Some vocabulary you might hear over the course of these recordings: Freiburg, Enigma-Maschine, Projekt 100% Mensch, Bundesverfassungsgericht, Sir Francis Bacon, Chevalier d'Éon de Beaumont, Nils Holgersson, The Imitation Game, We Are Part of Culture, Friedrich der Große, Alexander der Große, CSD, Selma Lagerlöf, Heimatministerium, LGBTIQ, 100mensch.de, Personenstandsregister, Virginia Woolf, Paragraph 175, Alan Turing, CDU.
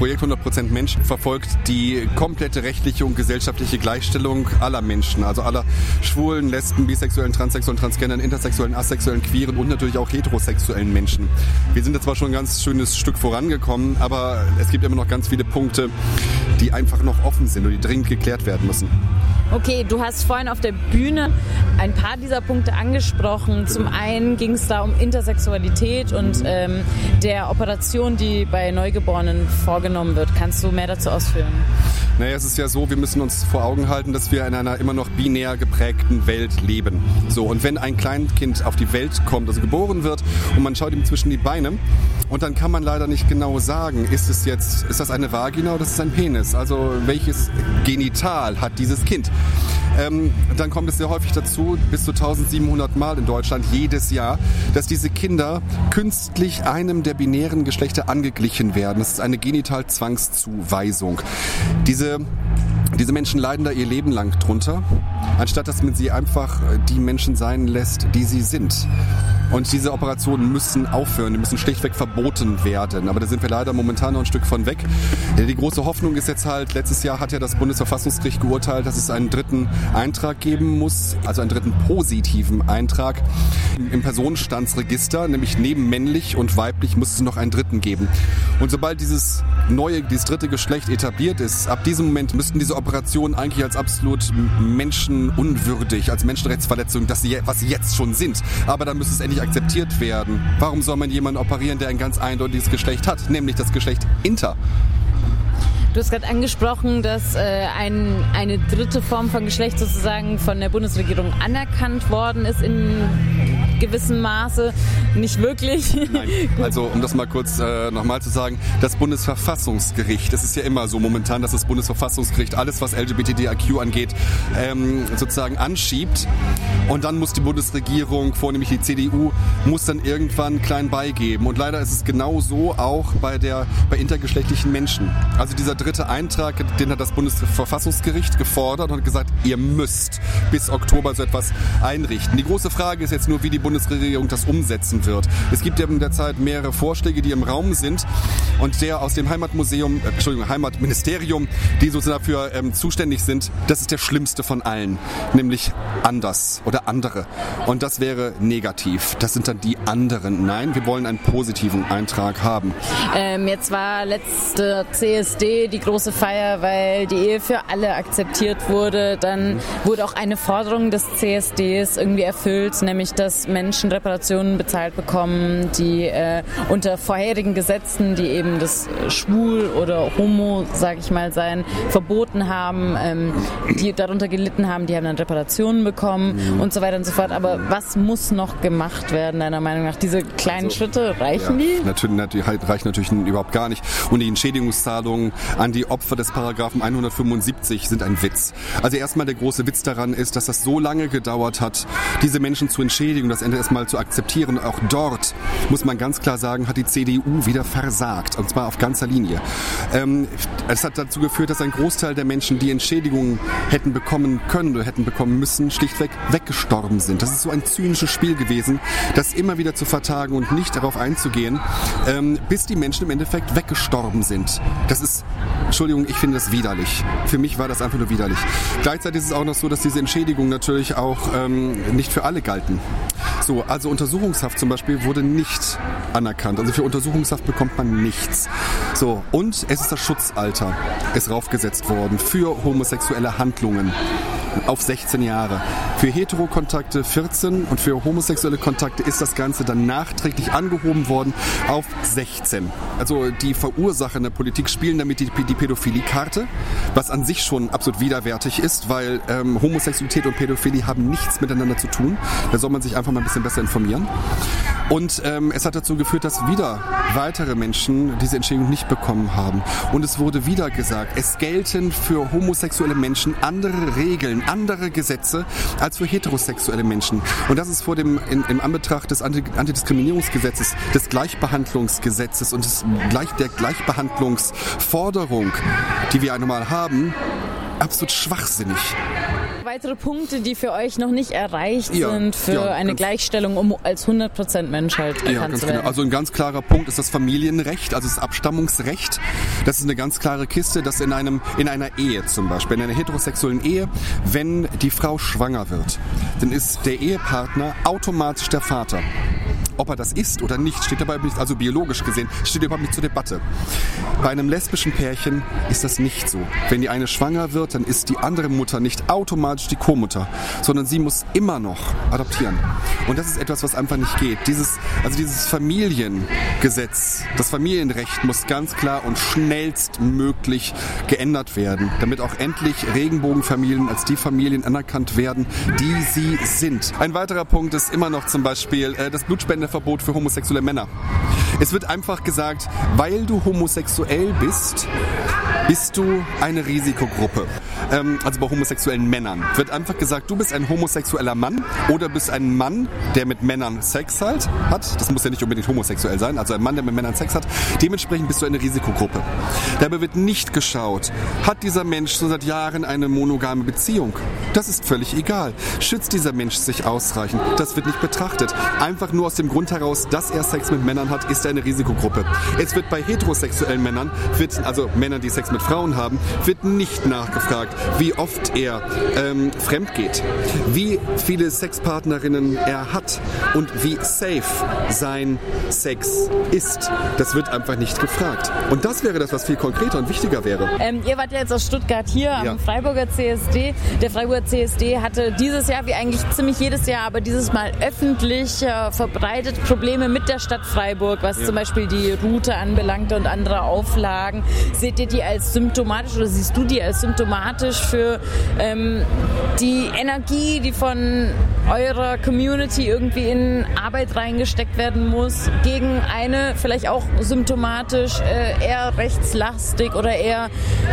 Projekt 100% Mensch verfolgt die komplette rechtliche und gesellschaftliche Gleichstellung aller Menschen, also aller Schwulen, Lesben, Bisexuellen, Transsexuellen, Transgendern, Intersexuellen, Asexuellen, Queeren und natürlich auch heterosexuellen Menschen. Wir sind jetzt zwar schon ein ganz schönes Stück vorangekommen, aber es gibt immer noch ganz viele Punkte, die einfach noch offen sind und die dringend geklärt werden müssen. Okay, du hast vorhin auf der Bühne ein paar dieser Punkte angesprochen. Zum einen ging es da um Intersexualität und der Operation, die bei Neugeborenen vorgenommen wird. Kannst du mehr dazu ausführen? Naja, es ist ja so, wir müssen uns vor Augen halten, dass wir in einer immer noch binär geprägten Welt leben. So, und wenn ein Kleinkind auf die Welt kommt, also geboren wird, und man schaut ihm zwischen die Beine, und dann kann man leider nicht genau sagen, ist das eine Vagina oder ist es ein Penis? Also welches Genital hat dieses Kind? Dann kommt es sehr häufig dazu, bis zu 1700 Mal in Deutschland jedes Jahr, dass diese Kinder künstlich einem der binären Geschlechter angeglichen werden. Das ist eine Genitalzwangszuweisung. Diese Menschen leiden da ihr Leben lang drunter, anstatt dass man sie einfach die Menschen sein lässt, die sie sind. Und diese Operationen müssen aufhören, die müssen schlichtweg verboten werden. Aber da sind wir leider momentan noch ein Stück von weg. Die große Hoffnung ist jetzt halt, letztes Jahr hat ja das Bundesverfassungsgericht geurteilt, dass es einen dritten Eintrag geben muss, also einen dritten positiven Eintrag im Personenstandsregister, nämlich neben männlich und weiblich muss es noch einen dritten geben. Und sobald dieses dritte Geschlecht etabliert ist, ab diesem Moment müssten diese Operationen eigentlich als absolut menschenunwürdig, als Menschenrechtsverletzung, was sie jetzt schon sind. Aber dann müsste es endlich akzeptiert werden. Warum soll man jemanden operieren, der ein ganz eindeutiges Geschlecht hat, nämlich das Geschlecht Inter? Du hast gerade angesprochen, dass eine dritte Form von Geschlecht sozusagen von der Bundesregierung anerkannt worden ist in gewissem Maße. Nicht wirklich. Nein. Also um das mal kurz nochmal zu sagen, das Bundesverfassungsgericht, es ist ja immer so momentan, dass das Bundesverfassungsgericht alles, was LGBTIQ angeht, sozusagen anschiebt. Und dann muss die Bundesregierung, vornehmlich die CDU, muss dann irgendwann klein beigeben. Und leider ist es genau so auch bei intergeschlechtlichen Menschen. Also dieser dritte Eintrag, den hat das Bundesverfassungsgericht gefordert und hat gesagt, ihr müsst bis Oktober so etwas einrichten. Die große Frage ist jetzt nur, wie die Bundesregierung das umsetzen wird. Es gibt ja in der Zeit mehrere Vorschläge, die im Raum sind und der aus dem Heimatministerium, die sozusagen dafür zuständig sind, das ist der schlimmste von allen, nämlich anders oder andere. Und das wäre negativ. Das sind dann die anderen. Nein, wir wollen einen positiven Eintrag haben. Jetzt war letzte CSD die große Feier, weil die Ehe für alle akzeptiert wurde. Dann wurde auch eine Forderung des CSDs irgendwie erfüllt, nämlich dass Menschen Reparationen bezahlt bekommen, die unter vorherigen Gesetzen, die eben das Schwul oder Homo, sag ich mal, sein, verboten haben, die darunter gelitten haben, die haben dann Reparationen bekommen und so weiter und so fort. Aber was muss noch gemacht werden, deiner Meinung nach? Diese kleinen Schritte, reichen die? Natürlich, reichen natürlich überhaupt gar nicht. Und die Entschädigungszahlungen an die Opfer des Paragraphen 175 sind ein Witz. Also erstmal der große Witz daran ist, dass das so lange gedauert hat, diese Menschen zu entschädigen, das Ende erstmal zu akzeptieren. Auch dort, muss man ganz klar sagen, hat die CDU wieder versagt. Und zwar auf ganzer Linie. Es hat dazu geführt, dass ein Großteil der Menschen, die Entschädigungen hätten bekommen können oder hätten bekommen müssen, schlichtweg weggestorben sind. Das ist so ein zynisches Spiel gewesen, das immer wieder zu vertagen und nicht darauf einzugehen, bis die Menschen im Endeffekt weggestorben sind. Das ist, Entschuldigung, ich finde das widerlich. Für mich war das einfach nur widerlich. Gleichzeitig ist es auch noch so, dass diese Entschädigungen natürlich auch nicht für alle galten. So, also Untersuchungshaft zum Beispiel wurde nicht anerkannt. Also für Untersuchungshaft bekommt man nichts. So, und es ist das Schutzalter, ist raufgesetzt worden für homosexuelle Handlungen auf 16 Jahre. Für Heterokontakte 14 und für homosexuelle Kontakte ist das Ganze dann nachträglich angehoben worden auf 16. Also die Verursacher der Politik spielen damit die Pädophilie-Karte, was an sich schon absolut widerwärtig ist, weil Homosexualität und Pädophilie haben nichts miteinander zu tun. Da soll man sich einfach mal ein bisschen besser informieren. Und es hat dazu geführt, dass wieder weitere Menschen diese Entschädigung nicht bekommen haben. Und es wurde wieder gesagt, es gelten für homosexuelle Menschen andere Regeln, andere Gesetze als für heterosexuelle Menschen. Und das ist im Anbetracht des Antidiskriminierungsgesetzes, des Gleichbehandlungsgesetzes und der Gleichbehandlungsforderung, die wir einmal haben, absolut schwachsinnig. weitere Punkte, die für euch noch nicht erreicht sind für eine Gleichstellung, um als 100% Menschheit erkannt zu werden? Genau. Also ein ganz klarer Punkt ist das Familienrecht, also das Abstammungsrecht. Das ist eine ganz klare Kiste, dass in einer Ehe zum Beispiel, in einer heterosexuellen Ehe, wenn die Frau schwanger wird, dann ist der Ehepartner automatisch der Vater. Ob er das ist oder nicht, steht dabei nicht, also biologisch gesehen, steht überhaupt nicht zur Debatte. Bei einem lesbischen Pärchen ist das nicht so. Wenn die eine schwanger wird, dann ist die andere Mutter nicht automatisch die Co-Mutter, sondern sie muss immer noch adoptieren. Und das ist etwas, was einfach nicht geht. Dieses Familiengesetz, das Familienrecht muss ganz klar und schnellstmöglich geändert werden, damit auch endlich Regenbogenfamilien als die Familien anerkannt werden, die sie sind. Ein weiterer Punkt ist immer noch zum Beispiel das Blutspende Verbot für homosexuelle Männer. Es wird einfach gesagt, weil du homosexuell bist, bist du eine Risikogruppe. Also bei homosexuellen Männern wird einfach gesagt, du bist ein homosexueller Mann oder bist ein Mann, der mit Männern Sex hat. Das muss ja nicht unbedingt homosexuell sein, also ein Mann, der mit Männern Sex hat. Dementsprechend bist du eine Risikogruppe. Dabei wird nicht geschaut, hat dieser Mensch schon seit Jahren eine monogame Beziehung? Das ist völlig egal. Schützt dieser Mensch sich ausreichend? Das wird nicht betrachtet. Einfach nur aus dem Grund heraus, dass er Sex mit Männern hat, ist er eine Risikogruppe. Es wird bei heterosexuellen Männern, also Männern, die Sex mit Frauen haben, wird nicht nachgefragt, wie oft er fremd geht, wie viele Sexpartnerinnen er hat und wie safe sein Sex ist. Das wird einfach nicht gefragt. Und das wäre das, was viel konkreter und wichtiger wäre. Ihr wart ja jetzt aus Stuttgart hier am Freiburger CSD. Der Freiburger CSD hatte dieses Jahr, wie eigentlich ziemlich jedes Jahr, aber dieses Mal öffentlich verbreitet Probleme mit der Stadt Freiburg, was zum Beispiel die Route anbelangte und andere Auflagen. Seht ihr die als symptomatisch oder siehst du die als symptomatisch für die Energie, die von eurer Community irgendwie in Arbeit reingesteckt werden muss, gegen eine vielleicht auch symptomatisch eher rechtslastig oder eher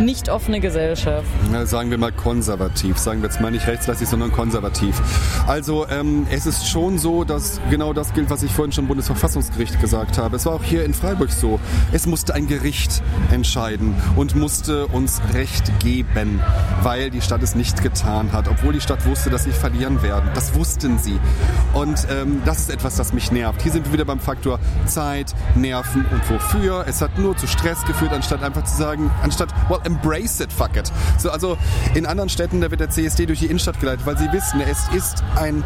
nicht offene Gesellschaft? Na, sagen wir mal konservativ. Sagen wir jetzt mal nicht rechtslastig, sondern konservativ. Also es ist schon so, dass genau das gilt, was ich vorhin schon im Bundesverfassungsgericht gesagt habe. Es war auch hier in Freiburg so. Es musste ein Gericht entscheiden und musste uns Recht geben, weil die Stadt es nicht getan hat, obwohl die Stadt wusste, dass sie verlieren werden. Das wussten sie. Und das ist etwas, das mich nervt. Hier sind wir wieder beim Faktor Zeit, Nerven und wofür. Es hat nur zu Stress geführt, anstatt einfach zu sagen, well, embrace it, fuck it. So, also in anderen Städten, da wird der CSD durch die Innenstadt geleitet, weil sie wissen, es ist ein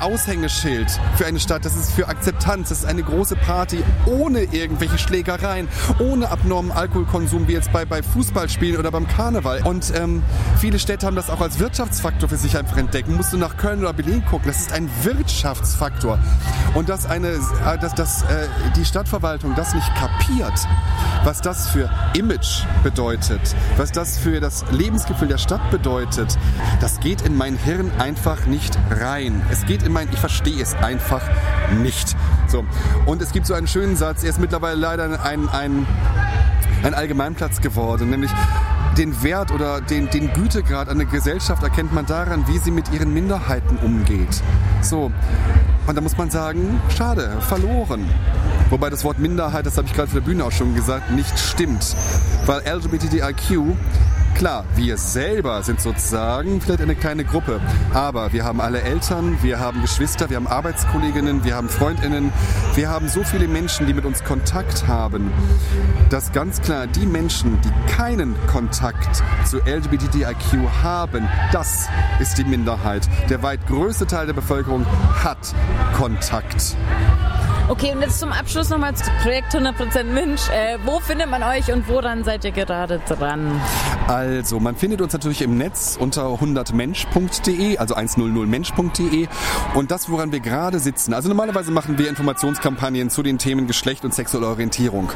Aushängeschild für eine Stadt, das ist für Akzeptanz, das ist eine große Party ohne irgendwelche Schlägereien, ohne abnormen Alkoholkonsum, wie jetzt bei Fußballspielen oder beim Karneval. Und viele Städte haben das auch als Wirtschaftsfaktor für sich einfach entdeckt. Musst du nach Köln oder Berlin gucken, das ist ein Wirtschaftsfaktor. Und dass die Stadtverwaltung das nicht kapiert, was das für Image bedeutet, was das für das Lebensgefühl der Stadt bedeutet, das geht in mein Hirn einfach nicht rein. Ich verstehe es einfach nicht. So. Und es gibt so einen schönen Satz, er ist mittlerweile leider ein Allgemeinplatz geworden, nämlich den Wert oder den Gütegrad einer Gesellschaft erkennt man daran, wie sie mit ihren Minderheiten umgeht. So. Und da muss man sagen, schade, verloren. Wobei das Wort Minderheit, das habe ich gerade auf der Bühne auch schon gesagt, nicht stimmt. Weil LGBTIQ, klar, wir selber sind sozusagen vielleicht eine kleine Gruppe, aber wir haben alle Eltern, wir haben Geschwister, wir haben Arbeitskolleginnen, wir haben Freundinnen, wir haben so viele Menschen, die mit uns Kontakt haben, dass ganz klar die Menschen, die keinen Kontakt zu LGBTIQ haben, das ist die Minderheit. Der weit größte Teil der Bevölkerung hat Kontakt. Okay, und jetzt zum Abschluss nochmal zu Projekt 100% Mensch. Wo findet man euch und woran seid ihr gerade dran? Also, man findet uns natürlich im Netz unter 100mensch.de, also 100mensch.de. Und das, woran wir gerade sitzen, also normalerweise machen wir Informationskampagnen zu den Themen Geschlecht und sexuelle Orientierung.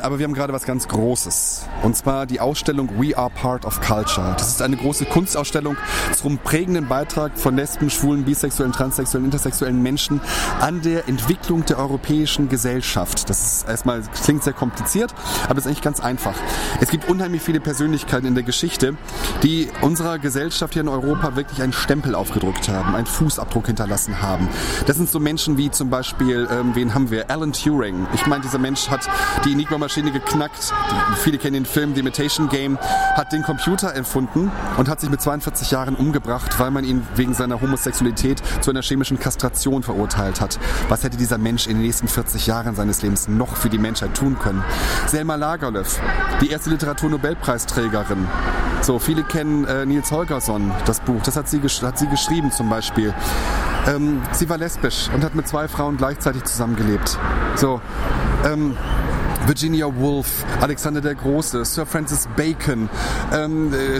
Aber wir haben gerade was ganz Großes. Und zwar die Ausstellung We Are Part of Culture. Das ist eine große Kunstausstellung zum prägenden Beitrag von Lesben, Schwulen, Bisexuellen, Transsexuellen, Intersexuellen Menschen an der Entwicklung Mittelpunkt der europäischen Gesellschaft. Das ist erstmal, klingt sehr kompliziert, aber ist eigentlich ganz einfach. Es gibt unheimlich viele Persönlichkeiten in der Geschichte, die unserer Gesellschaft hier in Europa wirklich einen Stempel aufgedrückt haben, einen Fußabdruck hinterlassen haben. Das sind so Menschen wie zum Beispiel, wen haben wir? Alan Turing. Ich meine, dieser Mensch hat die Enigma-Maschine geknackt. Viele kennen den Film The Imitation Game. Hat den Computer erfunden und hat sich mit 42 Jahren umgebracht, weil man ihn wegen seiner Homosexualität zu einer chemischen Kastration verurteilt hat. Was hätte dieser Mensch in den nächsten 40 Jahren seines Lebens noch für die Menschheit tun können? Selma Lagerlöf, die erste Literaturnobelpreisträgerin. So, viele kennen Nils Holgersson, das Buch. Das hat sie geschrieben zum Beispiel. Sie war lesbisch und hat mit 2 Frauen gleichzeitig zusammengelebt. So, Virginia Woolf, Alexander der Große, Sir Francis Bacon,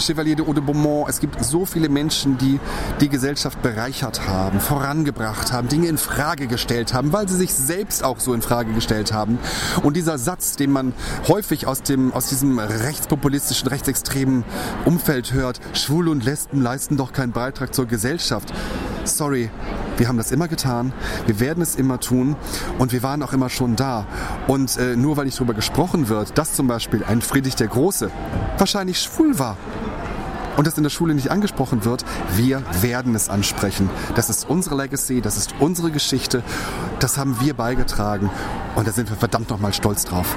Chevalier d'Éon de Beaumont. Es gibt so viele Menschen, die die Gesellschaft bereichert haben, vorangebracht haben, Dinge in Frage gestellt haben, weil sie sich selbst auch so in Frage gestellt haben. Und dieser Satz, den man häufig aus diesem rechtspopulistischen, rechtsextremen Umfeld hört, Schwule und Lesben leisten doch keinen Beitrag zur Gesellschaft. Sorry, wir haben das immer getan, wir werden es immer tun und wir waren auch immer schon da. Und nur weil nicht darüber gesprochen wird, dass zum Beispiel ein Friedrich der Große wahrscheinlich schwul war und das in der Schule nicht angesprochen wird, wir werden es ansprechen. Das ist unsere Legacy, das ist unsere Geschichte, das haben wir beigetragen und da sind wir verdammt nochmal stolz drauf.